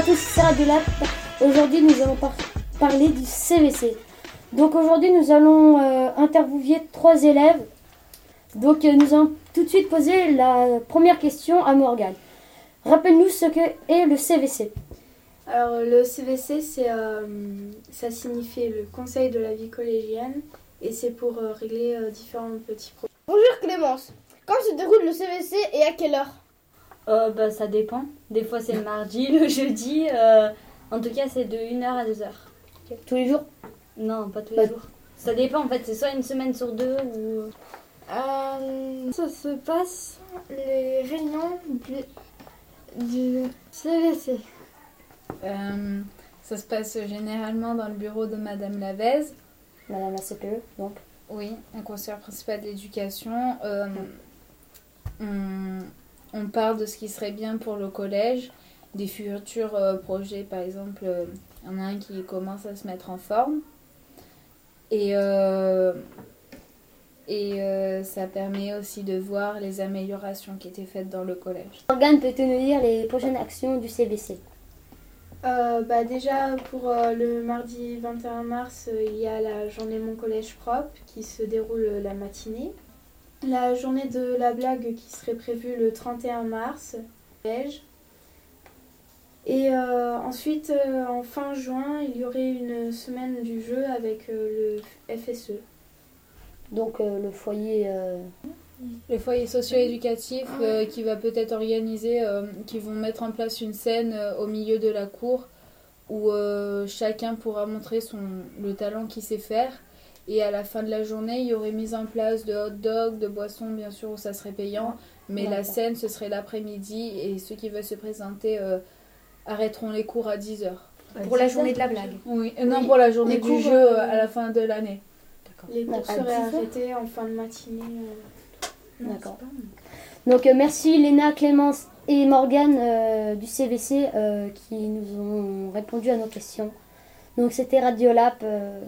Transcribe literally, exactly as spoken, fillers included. à tous, c'est Radio Lap. Aujourd'hui, nous allons par- parler du C V C. Donc aujourd'hui, nous allons euh, interviewer trois élèves. Donc euh, nous allons tout de suite poser la première question à Morgane. Rappelle-nous ce que est le C V C. Alors le C V C, c'est, euh, ça signifie le Conseil de la vie collégienne et c'est pour euh, régler euh, différents petits problèmes. Bonjour Clémence, quand se déroule le C V C et à quelle heure ? euh, bah, Ça dépend, des fois c'est le mardi, le jeudi, euh, en tout cas c'est de une heure à deux heures. Okay. Tous les jours ? Non, pas tous les pas jours. Ça dépend en fait, c'est soit une semaine sur deux ou... Euh, ça se passe les réunions du, du C V C. Euh, ça se passe généralement dans le bureau de Madame Lavez. Madame la C P E, donc. Oui, la conseillère principale d'éducation. Euh, ouais. on, on parle de ce qui serait bien pour le collège, des futurs euh, projets, par exemple, euh, il y en a un qui commence à se mettre en forme. Et... Euh, Et euh, ça permet aussi de voir les améliorations qui étaient faites dans le collège. Morgane, peut-tu nous dire les prochaines actions du C V C ? euh, bah Déjà, pour euh, le mardi vingt et un mars, euh, il y a la journée Mon Collège Propre qui se déroule euh, la matinée. La journée de la blague qui serait prévue le trente et un mars. Et euh, ensuite, euh, en fin juin, il y aurait une semaine du jeu avec euh, le F S E. Donc euh, le foyer... Euh... Le foyer socio-éducatif euh, qui va peut-être organiser, euh, qui vont mettre en place une scène euh, au milieu de la cour où euh, chacun pourra montrer son, le talent qu'il sait faire. Et à la fin de la journée, il y aurait mise en place de hot dogs, de boissons, bien sûr, où ça serait payant. Mais ouais, la scène, ce serait l'après-midi et ceux qui veulent se présenter euh, arrêteront les cours à dix heures. Ouais, pour la journée de la blague. Oui, euh, oui. Non, pour la journée les du cours, jeu euh, à la fin de l'année. Les cours seraient arrêtés en fin de matinée. Non, d'accord. Donc euh, merci Léna, Clémence et Morgane euh, du C V C euh, qui nous ont répondu à nos questions. Donc c'était Radio Lap. Euh